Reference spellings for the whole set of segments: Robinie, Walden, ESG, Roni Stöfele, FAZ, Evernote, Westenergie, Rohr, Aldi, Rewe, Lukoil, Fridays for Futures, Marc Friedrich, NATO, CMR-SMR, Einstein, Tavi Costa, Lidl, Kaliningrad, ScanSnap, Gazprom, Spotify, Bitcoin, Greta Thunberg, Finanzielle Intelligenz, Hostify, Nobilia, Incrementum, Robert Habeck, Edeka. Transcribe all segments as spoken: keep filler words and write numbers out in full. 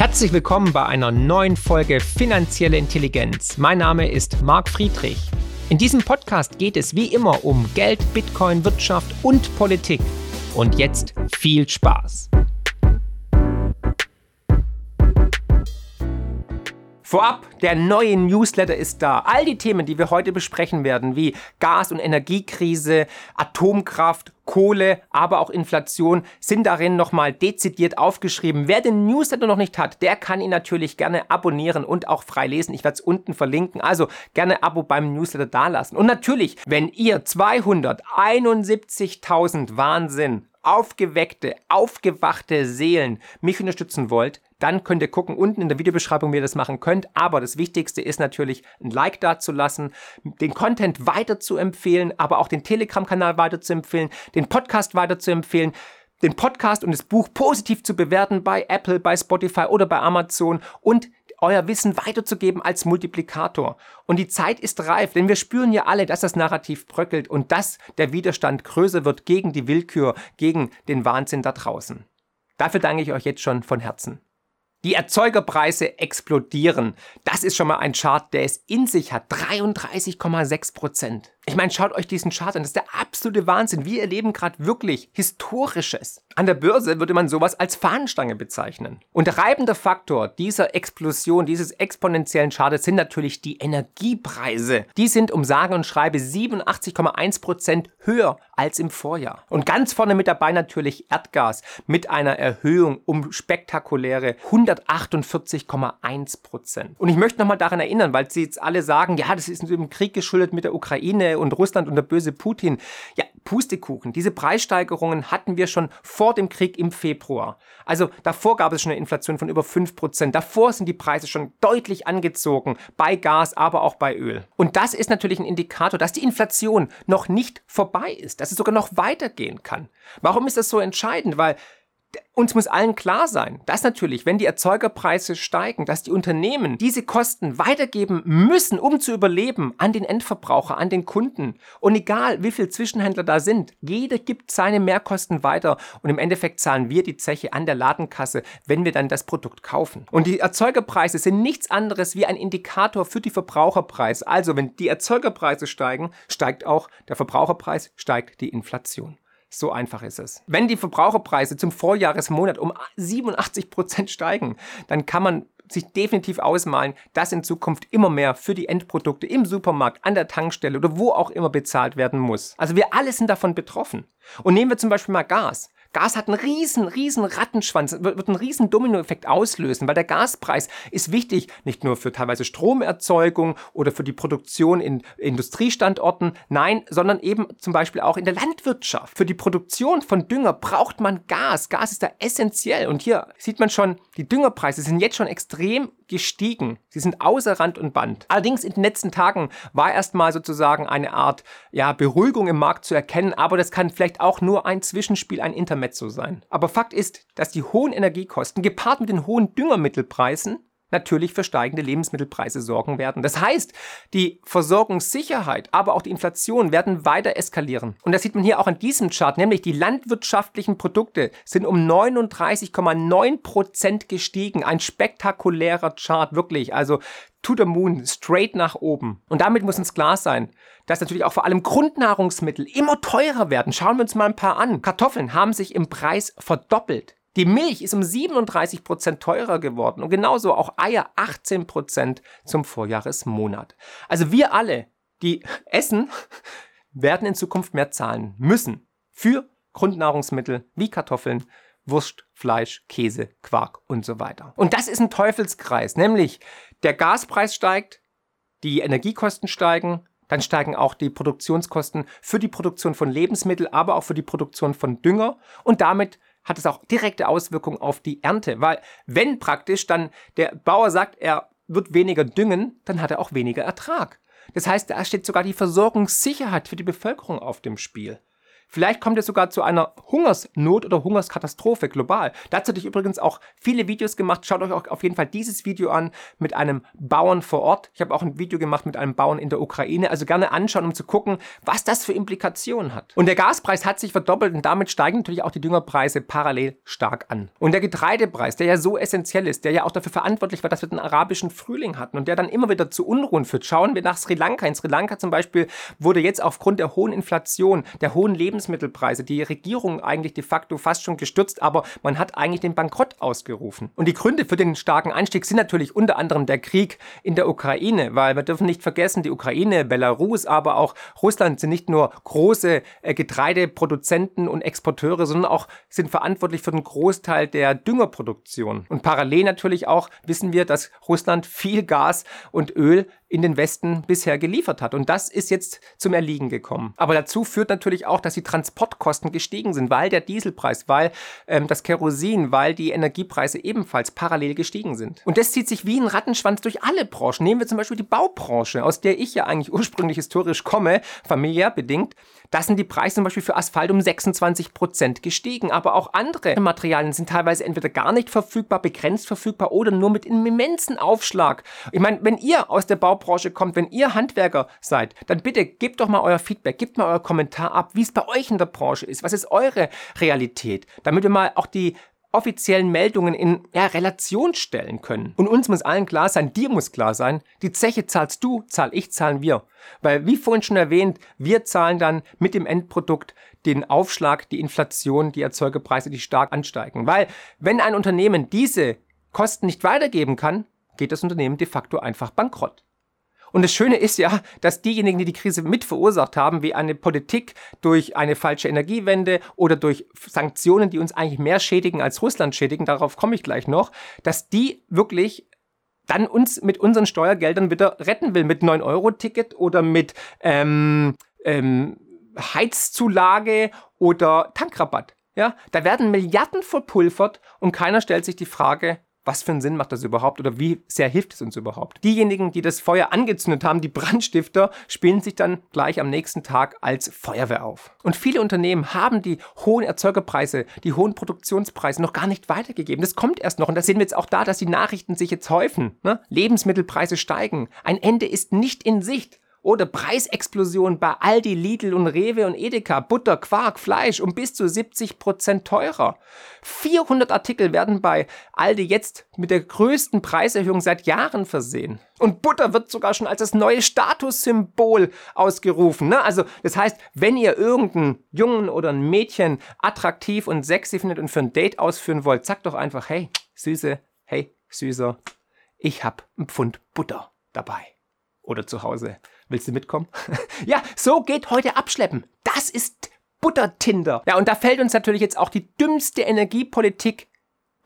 Herzlich willkommen bei einer neuen Folge Finanzielle Intelligenz. Mein Name ist Marc Friedrich. In diesem Podcast geht es wie immer um Geld, Bitcoin, Wirtschaft und Politik. Und jetzt viel Spaß. Vorab, der neue Newsletter ist da. All die Themen, die wir heute besprechen werden, wie Gas- und Energiekrise, Atomkraft, Kohle, aber auch Inflation, sind darin nochmal dezidiert aufgeschrieben. Wer den Newsletter noch nicht hat, der kann ihn natürlich gerne abonnieren und auch frei lesen. Ich werde es unten verlinken. Also gerne Abo beim Newsletter dalassen. Und natürlich, wenn ihr zweihunderteinundsiebzigtausend Wahnsinn, aufgeweckte, aufgewachte Seelen mich unterstützen wollt, dann könnt ihr gucken, unten in der Videobeschreibung, wie ihr das machen könnt. Aber das Wichtigste ist natürlich, ein Like da zu lassen, den Content weiter zu empfehlen, aber auch den Telegram-Kanal weiter zu empfehlen, den Podcast weiter zu empfehlen, den Podcast und das Buch positiv zu bewerten bei Apple, bei Spotify oder bei Amazon und euer Wissen weiterzugeben als Multiplikator. Und die Zeit ist reif, denn wir spüren ja alle, dass das Narrativ bröckelt und dass der Widerstand größer wird gegen die Willkür, gegen den Wahnsinn da draußen. Dafür danke ich euch jetzt schon von Herzen. Die Erzeugerpreise explodieren. Das ist schon mal ein Chart, der es in sich hat. dreiunddreißig Komma sechs Prozent. Ich meine, schaut euch diesen Chart an. Das ist der absolute Wahnsinn. Wir erleben gerade wirklich Historisches. An der Börse würde man sowas als Fahnenstange bezeichnen. Und der reibende Faktor dieser Explosion, dieses exponentiellen Charts sind natürlich die Energiepreise. Die sind um sage und schreibe siebenundachtzig Komma eins Prozent höher als im Vorjahr. Und ganz vorne mit dabei natürlich Erdgas mit einer Erhöhung um spektakuläre hundertachtundvierzig Komma eins Prozent. Und ich möchte nochmal daran erinnern, weil sie jetzt alle sagen, ja, das ist dem Krieg geschuldet mit der Ukraine und Russland und der böse Putin. Ja, Pustekuchen. Diese Preissteigerungen hatten wir schon vor dem Krieg im Februar. Also davor gab es schon eine Inflation von über fünf Prozent. Davor sind die Preise schon deutlich angezogen bei Gas, aber auch bei Öl. Und das ist natürlich ein Indikator, dass die Inflation noch nicht vorbei ist, dass es sogar noch weitergehen kann. Warum ist das so entscheidend? Weil uns muss allen klar sein, dass natürlich, wenn die Erzeugerpreise steigen, dass die Unternehmen diese Kosten weitergeben müssen, um zu überleben, an den Endverbraucher, an den Kunden. Und egal, wie viele Zwischenhändler da sind, jeder gibt seine Mehrkosten weiter und im Endeffekt zahlen wir die Zeche an der Ladenkasse, wenn wir dann das Produkt kaufen. Und die Erzeugerpreise sind nichts anderes wie ein Indikator für die Verbraucherpreise. Also, wenn die Erzeugerpreise steigen, steigt auch der Verbraucherpreis, steigt die Inflation. So einfach ist es. Wenn die Verbraucherpreise zum Vorjahresmonat um siebenundachtzig Prozent steigen, dann kann man sich definitiv ausmalen, dass in Zukunft immer mehr für die Endprodukte im Supermarkt, an der Tankstelle oder wo auch immer bezahlt werden muss. Also wir alle sind davon betroffen. Und nehmen wir zum Beispiel mal Gas. Gas hat einen riesen, riesen Rattenschwanz, wird einen riesen Dominoeffekt auslösen, weil der Gaspreis ist wichtig, nicht nur für teilweise Stromerzeugung oder für die Produktion in Industriestandorten, nein, sondern eben zum Beispiel auch in der Landwirtschaft. Für die Produktion von Dünger braucht man Gas. Gas ist da essentiell und hier sieht man schon, die Düngerpreise sind jetzt schon extrem gestiegen. Sie sind außer Rand und Band. Allerdings in den letzten Tagen war erstmal sozusagen eine Art ja, Beruhigung im Markt zu erkennen, aber das kann vielleicht auch nur ein Zwischenspiel, ein Intermezzo zu sein. Aber Fakt ist, dass die hohen Energiekosten gepaart mit den hohen Düngermittelpreisen natürlich für steigende Lebensmittelpreise sorgen werden. Das heißt, die Versorgungssicherheit, aber auch die Inflation werden weiter eskalieren. Und das sieht man hier auch an diesem Chart, nämlich die landwirtschaftlichen Produkte sind um neununddreißig Komma neun Prozent gestiegen. Ein spektakulärer Chart, wirklich. Also to the moon, straight nach oben. Und damit muss uns klar sein, dass natürlich auch vor allem Grundnahrungsmittel immer teurer werden. Schauen wir uns mal ein paar an. Kartoffeln haben sich im Preis verdoppelt. Die Milch ist um siebenunddreißig Prozent teurer geworden und genauso auch Eier achtzehn Prozent zum Vorjahresmonat. Also wir alle, die essen, werden in Zukunft mehr zahlen müssen für Grundnahrungsmittel wie Kartoffeln, Wurst, Fleisch, Käse, Quark und so weiter. Und das ist ein Teufelskreis, nämlich der Gaspreis steigt, die Energiekosten steigen, dann steigen auch die Produktionskosten für die Produktion von Lebensmitteln, aber auch für die Produktion von Dünger und damit hat es auch direkte Auswirkungen auf die Ernte, weil wenn praktisch dann der Bauer sagt, er wird weniger düngen, dann hat er auch weniger Ertrag. Das heißt, da steht sogar die Versorgungssicherheit für die Bevölkerung auf dem Spiel. Vielleicht kommt es sogar zu einer Hungersnot oder Hungerskatastrophe global. Dazu hatte ich übrigens auch viele Videos gemacht. Schaut euch auch auf jeden Fall dieses Video an mit einem Bauern vor Ort. Ich habe auch ein Video gemacht mit einem Bauern in der Ukraine. Also gerne anschauen, um zu gucken, was das für Implikationen hat. Und der Gaspreis hat sich verdoppelt und damit steigen natürlich auch die Düngerpreise parallel stark an. Und der Getreidepreis, der ja so essentiell ist, der ja auch dafür verantwortlich war, dass wir den arabischen Frühling hatten und der dann immer wieder zu Unruhen führt. Schauen wir nach Sri Lanka. In Sri Lanka zum Beispiel wurde jetzt aufgrund der hohen Inflation, der hohen Lebensmittelpreise, die Regierung eigentlich de facto fast schon gestürzt, aber man hat eigentlich den Bankrott ausgerufen. Und die Gründe für den starken Anstieg sind natürlich unter anderem der Krieg in der Ukraine, weil wir dürfen nicht vergessen, die Ukraine, Belarus, aber auch Russland sind nicht nur große äh, Getreideproduzenten und Exporteure, sondern auch sind verantwortlich für den Großteil der Düngerproduktion. Und parallel natürlich auch wissen wir, dass Russland viel Gas und Öl in den Westen bisher geliefert hat. Und das ist jetzt zum Erliegen gekommen. Aber dazu führt natürlich auch, dass die Transportkosten gestiegen sind, weil der Dieselpreis, weil ähm, das Kerosin, weil die Energiepreise ebenfalls parallel gestiegen sind. Und das zieht sich wie ein Rattenschwanz durch alle Branchen. Nehmen wir zum Beispiel die Baubranche, aus der ich ja eigentlich ursprünglich historisch komme, familiär bedingt. Da sind die Preise zum Beispiel für Asphalt um sechsundzwanzig Prozent gestiegen. Aber auch andere Materialien sind teilweise entweder gar nicht verfügbar, begrenzt verfügbar oder nur mit einem immensen Aufschlag. Ich meine, wenn ihr aus der Baubranche kommt, wenn ihr Handwerker seid, dann bitte gebt doch mal euer Feedback, gebt mal euer Kommentar ab, wie es bei euch in der Branche ist. Was ist eure Realität? Damit wir mal auch die offiziellen Meldungen in ja, Relation stellen können. Und uns muss allen klar sein, dir muss klar sein, die Zeche zahlst du, zahl ich, zahlen wir. Weil, wie vorhin schon erwähnt, wir zahlen dann mit dem Endprodukt den Aufschlag, die Inflation, die Erzeugerpreise, die stark ansteigen. Weil, wenn ein Unternehmen diese Kosten nicht weitergeben kann, geht das Unternehmen de facto einfach bankrott. Und das Schöne ist ja, dass diejenigen, die die Krise mit verursacht haben, wie eine Politik durch eine falsche Energiewende oder durch Sanktionen, die uns eigentlich mehr schädigen als Russland schädigen, darauf komme ich gleich noch, dass die wirklich dann uns mit unseren Steuergeldern wieder retten will, mit neun Euro Ticket oder mit ähm, ähm, Heizzulage oder Tankrabatt. Ja? Da werden Milliarden verpulvert und keiner stellt sich die Frage, was für einen Sinn macht das überhaupt oder wie sehr hilft es uns überhaupt? Diejenigen, die das Feuer angezündet haben, die Brandstifter, spielen sich dann gleich am nächsten Tag als Feuerwehr auf. Und viele Unternehmen haben die hohen Erzeugerpreise, die hohen Produktionspreise noch gar nicht weitergegeben. Das kommt erst noch und das sehen wir jetzt auch da, dass die Nachrichten sich jetzt häufen. Ne? Lebensmittelpreise steigen. Ein Ende ist nicht in Sicht. Oder Preisexplosion bei Aldi, Lidl und Rewe und Edeka, Butter, Quark, Fleisch um bis zu siebzig Prozent teurer. vierhundert Artikel werden bei Aldi jetzt mit der größten Preiserhöhung seit Jahren versehen. Und Butter wird sogar schon als das neue Statussymbol ausgerufen. Ne? Also das heißt, wenn ihr irgendeinen Jungen oder ein Mädchen attraktiv und sexy findet und für ein Date ausführen wollt, sagt doch einfach, hey Süße, hey Süßer, ich hab ein Pfund Butter dabei. Oder zu Hause. Willst du mitkommen? Ja, so geht heute Abschleppen. Das ist Butter-Tinder. Ja, und da fällt uns natürlich jetzt auch die dümmste Energiepolitik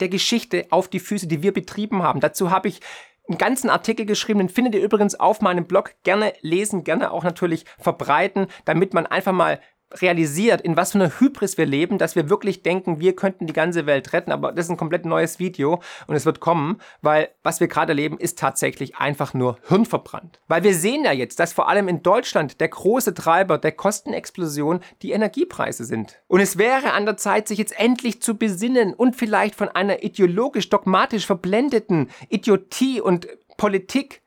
der Geschichte auf die Füße, die wir betrieben haben. Dazu habe ich einen ganzen Artikel geschrieben, den findet ihr übrigens auf meinem Blog. Gerne lesen, gerne auch natürlich verbreiten, damit man einfach mal realisiert, in was für einer Hybris wir leben, dass wir wirklich denken, wir könnten die ganze Welt retten, aber das ist ein komplett neues Video und es wird kommen, weil was wir gerade leben, ist tatsächlich einfach nur hirnverbrannt. Weil wir sehen ja jetzt, dass vor allem in Deutschland der große Treiber der Kostenexplosion die Energiepreise sind. Und es wäre an der Zeit, sich jetzt endlich zu besinnen und vielleicht von einer ideologisch-dogmatisch verblendeten Idiotie und Politik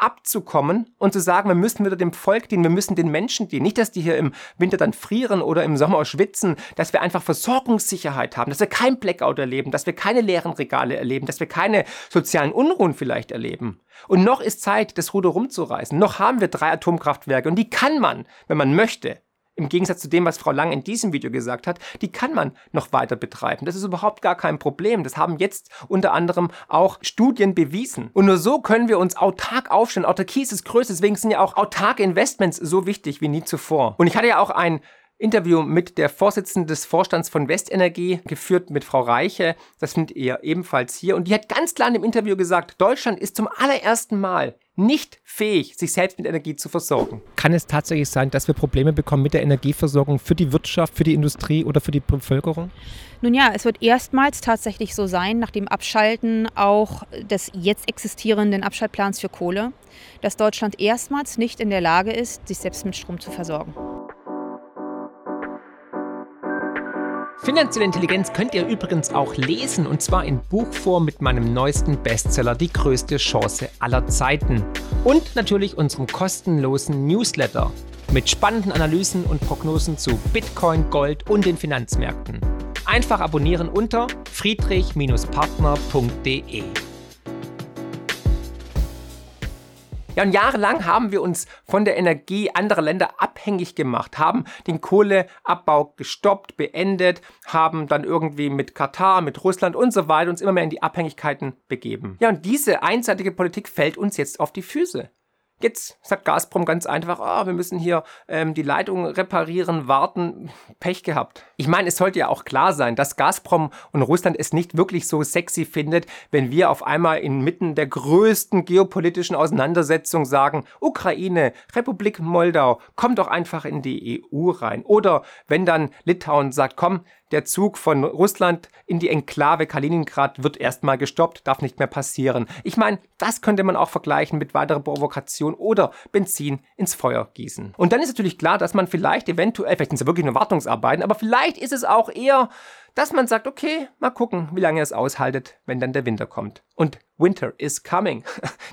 abzukommen und zu sagen, wir müssen wieder dem Volk dienen, wir müssen den Menschen dienen. Nicht, dass die hier im Winter dann frieren oder im Sommer schwitzen, dass wir einfach Versorgungssicherheit haben, dass wir kein Blackout erleben, dass wir keine leeren Regale erleben, dass wir keine sozialen Unruhen vielleicht erleben. Und noch ist Zeit, das Ruder rumzureißen. Noch haben wir drei Atomkraftwerke und die kann man, wenn man möchte, im Gegensatz zu dem, was Frau Lang in diesem Video gesagt hat, die kann man noch weiter betreiben. Das ist überhaupt gar kein Problem. Das haben jetzt unter anderem auch Studien bewiesen. Und nur so können wir uns autark aufstellen. Autarkie ist das Größte, deswegen sind ja auch autarke Investments so wichtig wie nie zuvor. Und ich hatte ja auch ein Interview mit der Vorsitzenden des Vorstands von Westenergie, geführt mit Frau Reiche. Das findet ihr ebenfalls hier. Und die hat ganz klar in dem Interview gesagt, Deutschland ist zum allerersten Mal nicht fähig, sich selbst mit Energie zu versorgen. Kann es tatsächlich sein, dass wir Probleme bekommen mit der Energieversorgung für die Wirtschaft, für die Industrie oder für die Bevölkerung? Nun ja, es wird erstmals tatsächlich so sein, nach dem Abschalten auch des jetzt existierenden Abschaltplans für Kohle, dass Deutschland erstmals nicht in der Lage ist, sich selbst mit Strom zu versorgen. Finanzielle Intelligenz könnt ihr übrigens auch lesen, und zwar in Buchform mit meinem neuesten Bestseller Die größte Chance aller Zeiten. Und natürlich unserem kostenlosen Newsletter mit spannenden Analysen und Prognosen zu Bitcoin, Gold und den Finanzmärkten. Einfach abonnieren unter friedrich Bindestrich partner Punkt de. Ja, und jahrelang haben wir uns von der Energie anderer Länder abhängig gemacht, haben den Kohleabbau gestoppt, beendet, haben dann irgendwie mit Katar, mit Russland und so weiter uns immer mehr in die Abhängigkeiten begeben. Ja, und diese einseitige Politik fällt uns jetzt auf die Füße. Jetzt sagt Gazprom ganz einfach, ah, wir müssen hier ähm, die Leitung reparieren, warten, Pech gehabt. Ich meine, es sollte ja auch klar sein, dass Gazprom und Russland es nicht wirklich so sexy findet, wenn wir auf einmal inmitten der größten geopolitischen Auseinandersetzung sagen, Ukraine, Republik Moldau, komm doch einfach in die E U rein. Oder wenn dann Litauen sagt, komm, der Zug von Russland in die Enklave Kaliningrad wird erstmal gestoppt, darf nicht mehr passieren. Ich meine, das könnte man auch vergleichen mit weiterer Provokation oder Benzin ins Feuer gießen. Und dann ist natürlich klar, dass man vielleicht eventuell, vielleicht sind es ja wirklich nur Wartungsarbeiten, aber vielleicht ist es auch eher, dass man sagt, okay, mal gucken, wie lange ihr es aushaltet, wenn dann der Winter kommt. Und Winter is coming.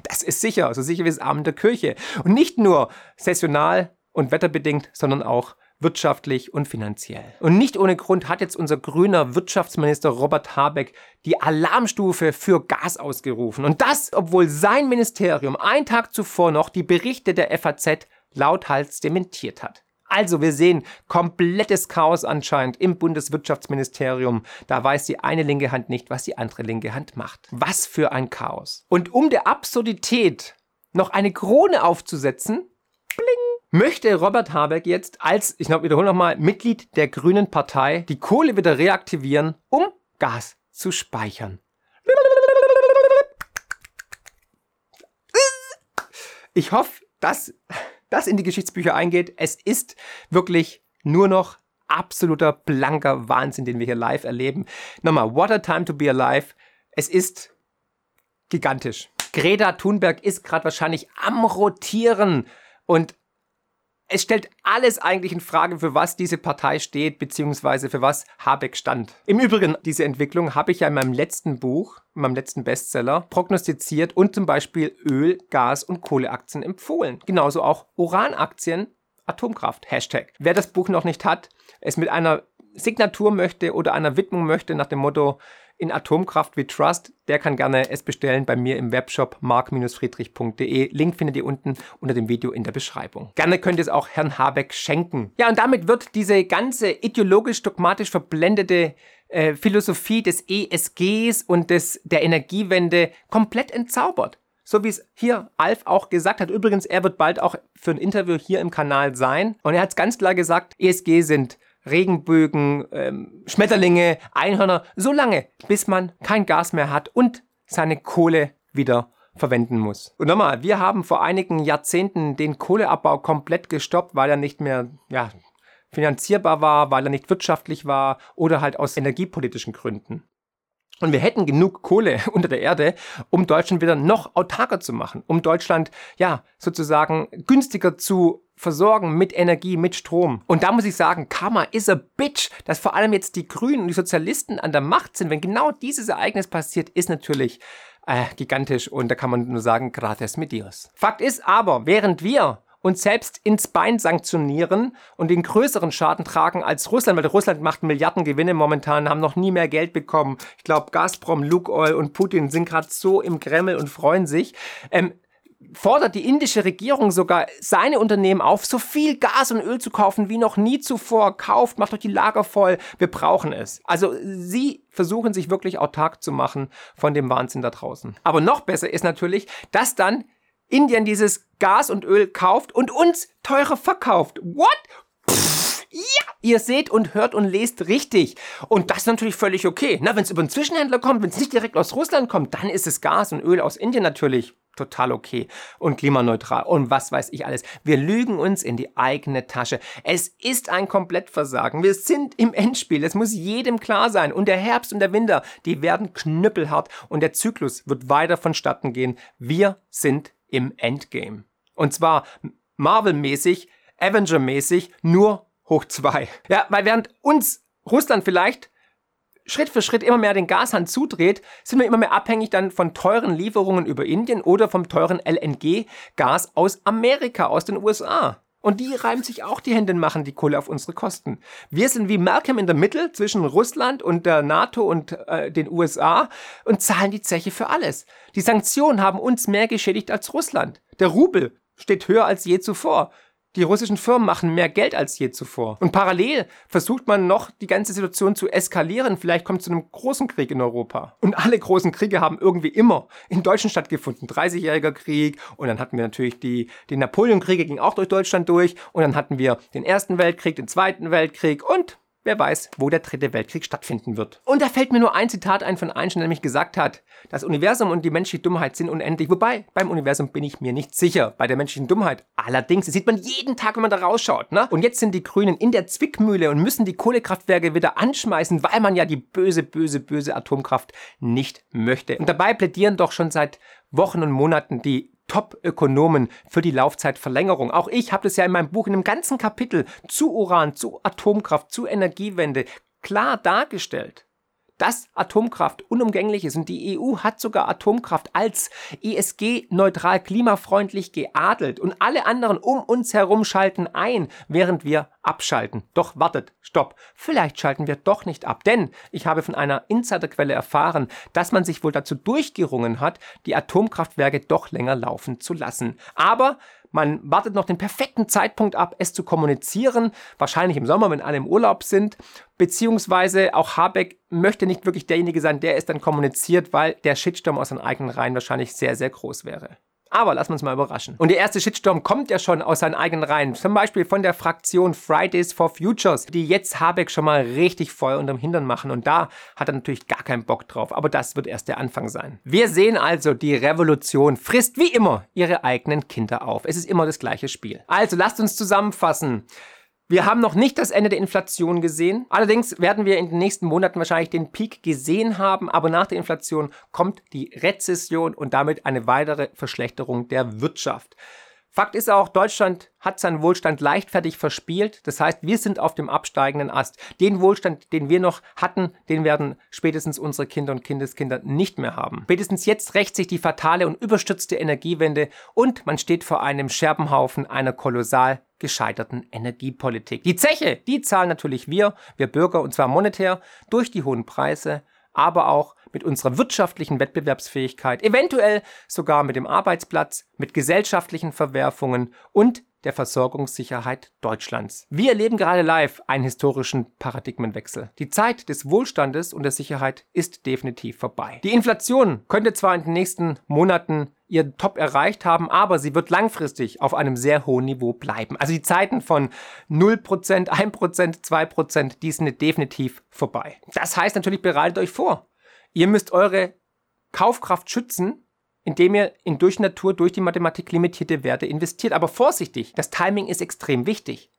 Das ist sicher, so sicher wie das Abend der Kirche. Und nicht nur saisonal und wetterbedingt, sondern auch wirtschaftlich und finanziell. Und nicht ohne Grund hat jetzt unser grüner Wirtschaftsminister Robert Habeck die Alarmstufe für Gas ausgerufen. Und das, obwohl sein Ministerium einen Tag zuvor noch die Berichte der F A Z lauthals dementiert hat. Also wir sehen komplettes Chaos anscheinend im Bundeswirtschaftsministerium. Da weiß die eine linke Hand nicht, was die andere linke Hand macht. Was für ein Chaos. Und um der Absurdität noch eine Krone aufzusetzen, bling, möchte Robert Habeck jetzt als, ich glaube, wiederhole nochmal, Mitglied der Grünen Partei die Kohle wieder reaktivieren, um Gas zu speichern. Ich hoffe, dass das in die Geschichtsbücher eingeht. Es ist wirklich nur noch absoluter blanker Wahnsinn, den wir hier live erleben. Nochmal, what a time to be alive. Es ist gigantisch. Greta Thunberg ist gerade wahrscheinlich am Rotieren und es stellt alles eigentlich in Frage, für was diese Partei steht, beziehungsweise für was Habeck stand. Im Übrigen, diese Entwicklung habe ich ja in meinem letzten Buch, in meinem letzten Bestseller, prognostiziert und zum Beispiel Öl-, Gas- und Kohleaktien empfohlen. Genauso auch Uranaktien, Atomkraft, Hashtag. Wer das Buch noch nicht hat, es mit einer Signatur möchte oder einer Widmung möchte nach dem Motto In Atomkraft we trust, der kann gerne es bestellen bei mir im Webshop marc Bindestrich friedrich Punkt de. Link findet ihr unten unter dem Video in der Beschreibung. Gerne könnt ihr es auch Herrn Habeck schenken. Ja, und damit wird diese ganze ideologisch-dogmatisch verblendete äh, Philosophie des E S Gs und des, der Energiewende komplett entzaubert. So wie es hier Alf auch gesagt hat. Übrigens, er wird bald auch für ein Interview hier im Kanal sein. Und er hat es ganz klar gesagt, E S G sind Regenbögen, ähm, Schmetterlinge, Einhörner, so lange, bis man kein Gas mehr hat und seine Kohle wieder verwenden muss. Und nochmal, wir haben vor einigen Jahrzehnten den Kohleabbau komplett gestoppt, weil er nicht mehr, ja, finanzierbar war, weil er nicht wirtschaftlich war oder halt aus energiepolitischen Gründen. Und wir hätten genug Kohle unter der Erde, um Deutschland wieder noch autarker zu machen, um Deutschland, ja, sozusagen günstiger zu versorgen mit Energie, mit Strom. Und da muss ich sagen, Karma is a bitch. Dass vor allem jetzt die Grünen und die Sozialisten an der Macht sind, wenn genau dieses Ereignis passiert, ist natürlich äh, gigantisch. Und da kann man nur sagen, gratis mit Dios. Fakt ist aber, während wir uns selbst ins Bein sanktionieren und den größeren Schaden tragen als Russland, weil Russland macht Milliardengewinne momentan, haben noch nie mehr Geld bekommen. Ich glaube, Gazprom, Lukoil und Putin sind gerade so im Kreml und freuen sich. Ähm, fordert die indische Regierung sogar seine Unternehmen auf, so viel Gas und Öl zu kaufen wie noch nie zuvor. Kauft, macht euch die Lager voll, wir brauchen es. Also sie versuchen sich wirklich autark zu machen von dem Wahnsinn da draußen. Aber noch besser ist natürlich, dass dann Indien dieses Gas und Öl kauft und uns teurer verkauft. What? Pff, ja! Ihr seht und hört und lest richtig. Und das ist natürlich völlig okay. Na, wenn es über einen Zwischenhändler kommt, wenn es nicht direkt aus Russland kommt, dann ist es Gas und Öl aus Indien natürlich total okay und klimaneutral und was weiß ich alles. Wir lügen uns in die eigene Tasche. Es ist ein Komplettversagen. Wir sind im Endspiel. Es muss jedem klar sein. Und der Herbst und der Winter, die werden knüppelhart und der Zyklus wird weiter vonstatten gehen. Wir sind im Endgame. Und zwar Marvel-mäßig, Avenger-mäßig, nur hoch zwei. Ja, weil während uns Russland vielleicht Schritt für Schritt immer mehr den Gashahn zudreht, sind wir immer mehr abhängig dann von teuren Lieferungen über Indien oder vom teuren L N G-Gas aus Amerika, aus den U S A. Und die reiben sich auch die Hände und machen die Kohle auf unsere Kosten. Wir sind wie Malcolm in der Mitte zwischen Russland und der NATO und äh, den U S A und zahlen die Zeche für alles. Die Sanktionen haben uns mehr geschädigt als Russland. Der Rubel steht höher als je zuvor. Die russischen Firmen machen mehr Geld als je zuvor. Und parallel versucht man noch, die ganze Situation zu eskalieren. Vielleicht kommt es zu einem großen Krieg in Europa. Und alle großen Kriege haben irgendwie immer in Deutschland stattgefunden. dreißigjähriger Krieg und dann hatten wir natürlich die, die Napoleonkriege, ging auch durch Deutschland durch. Und dann hatten wir den Ersten Weltkrieg, den Zweiten Weltkrieg und wer weiß, wo der Dritte Weltkrieg stattfinden wird. Und da fällt mir nur ein Zitat ein von Einstein, der nämlich gesagt hat, das Universum und die menschliche Dummheit sind unendlich. Wobei, beim Universum bin ich mir nicht sicher. Bei der menschlichen Dummheit allerdings, das sieht man jeden Tag, wenn man da rausschaut. Ne? Und jetzt sind die Grünen in der Zwickmühle und müssen die Kohlekraftwerke wieder anschmeißen, weil man ja die böse, böse, böse Atomkraft nicht möchte. Und dabei plädieren doch schon seit Wochen und Monaten die Top-Ökonomen für die Laufzeitverlängerung. Auch ich habe das ja in meinem Buch in einem ganzen Kapitel zu Uran, zu Atomkraft, zu Energiewende klar dargestellt, dass Atomkraft unumgänglich ist. Und die E U hat sogar Atomkraft als E S G-neutral, klimafreundlich geadelt. Und alle anderen um uns herum schalten ein, während wir abschalten. Doch wartet, stopp, vielleicht schalten wir doch nicht ab. Denn ich habe von einer Insiderquelle erfahren, dass man sich wohl dazu durchgerungen hat, die Atomkraftwerke doch länger laufen zu lassen. Aber man wartet noch den perfekten Zeitpunkt ab, es zu kommunizieren, wahrscheinlich im Sommer, wenn alle im Urlaub sind, beziehungsweise auch Habeck möchte nicht wirklich derjenige sein, der es dann kommuniziert, weil der Shitstorm aus seinen eigenen Reihen wahrscheinlich sehr, sehr groß wäre. Aber lassen wir uns mal überraschen. Und der erste Shitstorm kommt ja schon aus seinen eigenen Reihen. Zum Beispiel von der Fraktion Fridays for Futures, die jetzt Habeck schon mal richtig Feuer unterm Hintern machen. Und da hat er natürlich gar keinen Bock drauf. Aber das wird erst der Anfang sein. Wir sehen also, die Revolution frisst wie immer ihre eigenen Kinder auf. Es ist immer das gleiche Spiel. Also lasst uns zusammenfassen. Wir haben noch nicht das Ende der Inflation gesehen. Allerdings werden wir in den nächsten Monaten wahrscheinlich den Peak gesehen haben. Aber nach der Inflation kommt die Rezession und damit eine weitere Verschlechterung der Wirtschaft. Fakt ist auch, Deutschland hat seinen Wohlstand leichtfertig verspielt. Das heißt, wir sind auf dem absteigenden Ast. Den Wohlstand, den wir noch hatten, den werden spätestens unsere Kinder und Kindeskinder nicht mehr haben. Spätestens jetzt rächt sich die fatale und überstürzte Energiewende und man steht vor einem Scherbenhaufen einer kolossal gescheiterten Energiepolitik. Die Zeche, die zahlen natürlich wir, wir Bürger, und zwar monetär, durch die hohen Preise, aber auch mit unserer wirtschaftlichen Wettbewerbsfähigkeit, eventuell sogar mit dem Arbeitsplatz, mit gesellschaftlichen Verwerfungen und der Versorgungssicherheit Deutschlands. Wir erleben gerade live einen historischen Paradigmenwechsel. Die Zeit des Wohlstandes und der Sicherheit ist definitiv vorbei. Die Inflation könnte zwar in den nächsten Monaten ihr Top erreicht haben, aber sie wird langfristig auf einem sehr hohen Niveau bleiben. Also die Zeiten von null Prozent, ein Prozent, zwei Prozent, die sind definitiv vorbei. Das heißt natürlich, bereitet euch vor. Ihr müsst eure Kaufkraft schützen, indem ihr in durch Natur, durch die Mathematik limitierte Werte investiert. Aber vorsichtig, das Timing ist extrem wichtig.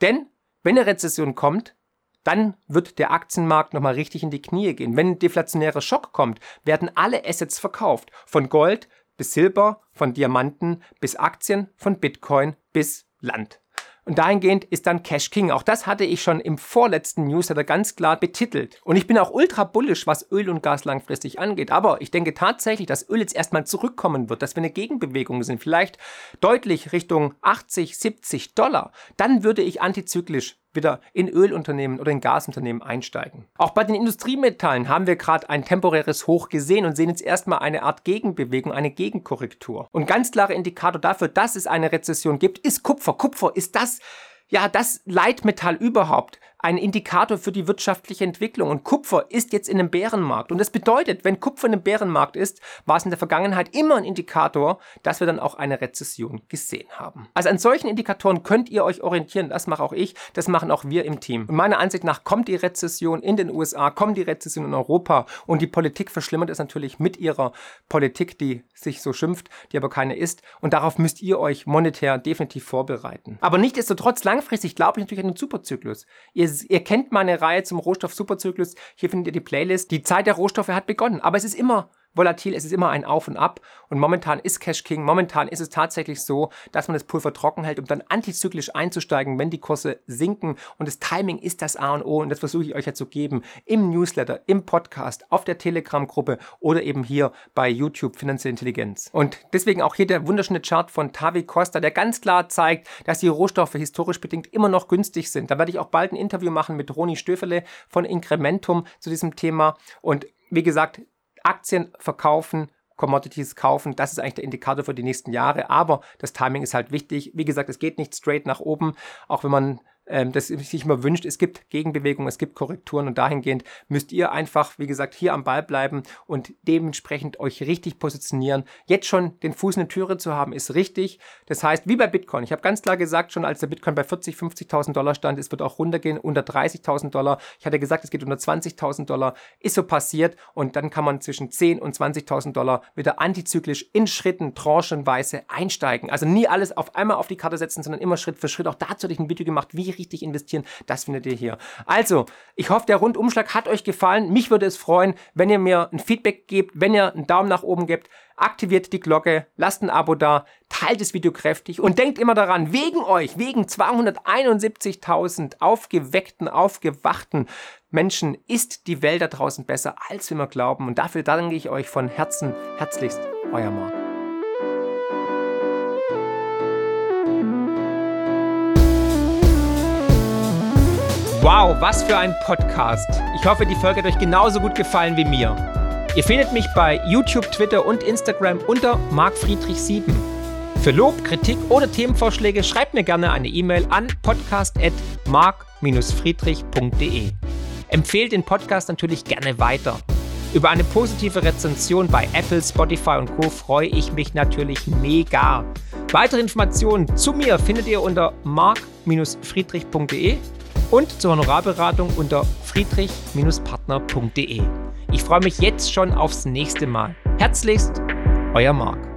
Denn wenn eine Rezession kommt, dann wird der Aktienmarkt nochmal richtig in die Knie gehen. Wenn ein deflationärer Schock kommt, werden alle Assets verkauft. Von Gold bis Silber, von Diamanten bis Aktien, von Bitcoin bis Land. Und dahingehend ist dann Cash King. Auch das hatte ich schon im vorletzten Newsletter ganz klar betitelt. Und ich bin auch ultra bullish, was Öl und Gas langfristig angeht. Aber ich denke tatsächlich, dass Öl jetzt erstmal zurückkommen wird, dass wir eine Gegenbewegung sind. Vielleicht deutlich Richtung achtzig, siebzig Dollar. Dann würde ich antizyklisch wieder in Ölunternehmen oder in Gasunternehmen einsteigen. Auch bei den Industriemetallen haben wir gerade ein temporäres Hoch gesehen und sehen jetzt erstmal eine Art Gegenbewegung, eine Gegenkorrektur. Und ganz klarer Indikator dafür, dass es eine Rezession gibt, ist Kupfer. Kupfer ist das, ja, das Leitmetall überhaupt, ein Indikator für die wirtschaftliche Entwicklung. Und Kupfer ist jetzt in einem Bärenmarkt. Und das bedeutet, wenn Kupfer in einem Bärenmarkt ist, war es in der Vergangenheit immer ein Indikator, dass wir dann auch eine Rezession gesehen haben. Also an solchen Indikatoren könnt ihr euch orientieren. Das mache auch ich, das machen auch wir im Team. Und meiner Ansicht nach kommt die Rezession in den U S A, kommt die Rezession in Europa. Und die Politik verschlimmert es natürlich mit ihrer Politik, die sich so schimpft, die aber keine ist. Und darauf müsst ihr euch monetär definitiv vorbereiten. Aber nichtsdestotrotz, langfristig glaube ich natürlich an den Superzyklus. Ihr Ihr kennt meine Reihe zum Rohstoff-Superzyklus. Hier findet ihr die Playlist. Die Zeit der Rohstoffe hat begonnen. Aber es ist immer volatil, es ist immer ein Auf und Ab und momentan ist Cash King, momentan ist es tatsächlich so, dass man das Pulver trocken hält, um dann antizyklisch einzusteigen, wenn die Kurse sinken, und das Timing ist das A und O und das versuche ich euch ja zu geben im Newsletter, im Podcast, auf der Telegram-Gruppe oder eben hier bei YouTube Finanzielle Intelligenz. Und deswegen auch hier der wunderschöne Chart von Tavi Costa, der ganz klar zeigt, dass die Rohstoffe historisch bedingt immer noch günstig sind. Da werde ich auch bald ein Interview machen mit Roni Stöfele von Incrementum zu diesem Thema und wie gesagt, Aktien verkaufen, Commodities kaufen, das ist eigentlich der Indikator für die nächsten Jahre, aber das Timing ist halt wichtig. Wie gesagt, es geht nicht straight nach oben, auch wenn man ähm, das sich immer wünscht. Es gibt Gegenbewegungen, es gibt Korrekturen und dahingehend müsst ihr einfach, wie gesagt, hier am Ball bleiben und dementsprechend euch richtig positionieren. Jetzt schon den Fuß in die Türe zu haben, ist richtig. Das heißt, wie bei Bitcoin, ich habe ganz klar gesagt, schon als der Bitcoin bei vierzigtausend, fünfzigtausend Dollar stand, es wird auch runtergehen, unter dreißigtausend Dollar. Ich hatte gesagt, es geht unter zwanzigtausend Dollar, ist so passiert und dann kann man zwischen zehntausend und zwanzigtausend Dollar wieder antizyklisch in Schritten, tranchenweise einsteigen. Also nie alles auf einmal auf die Karte setzen, sondern immer Schritt für Schritt. Auch dazu hatte ich ein Video gemacht, wie richtig investieren. Das findet ihr hier. Also, ich hoffe, der Rundumschlag hat euch gefallen. Mich würde es freuen, wenn ihr mir ein Feedback gebt, wenn ihr einen Daumen nach oben gebt. Aktiviert die Glocke, lasst ein Abo da, teilt das Video kräftig und denkt immer daran, wegen euch, wegen zweihunderteinundsiebzigtausend aufgeweckten, aufgewachten Menschen ist die Welt da draußen besser, als wir immer glauben. Und dafür danke ich euch von Herzen, herzlichst, euer Marc. Wow, was für ein Podcast. Ich hoffe, die Folge hat euch genauso gut gefallen wie mir. Ihr findet mich bei YouTube, Twitter und Instagram unter Marc Friedrich sieben. Für Lob, Kritik oder Themenvorschläge schreibt mir gerne eine E-Mail an podcast at marc friedrich punkt de. Empfehlt den Podcast natürlich gerne weiter. Über eine positive Rezension bei Apple, Spotify und Co. freue ich mich natürlich mega. Weitere Informationen zu mir findet ihr unter marc friedrich punkt de und zur Honorarberatung unter friedrich partner punkt de. Ich freue mich jetzt schon aufs nächste Mal. Herzlichst, euer Marc.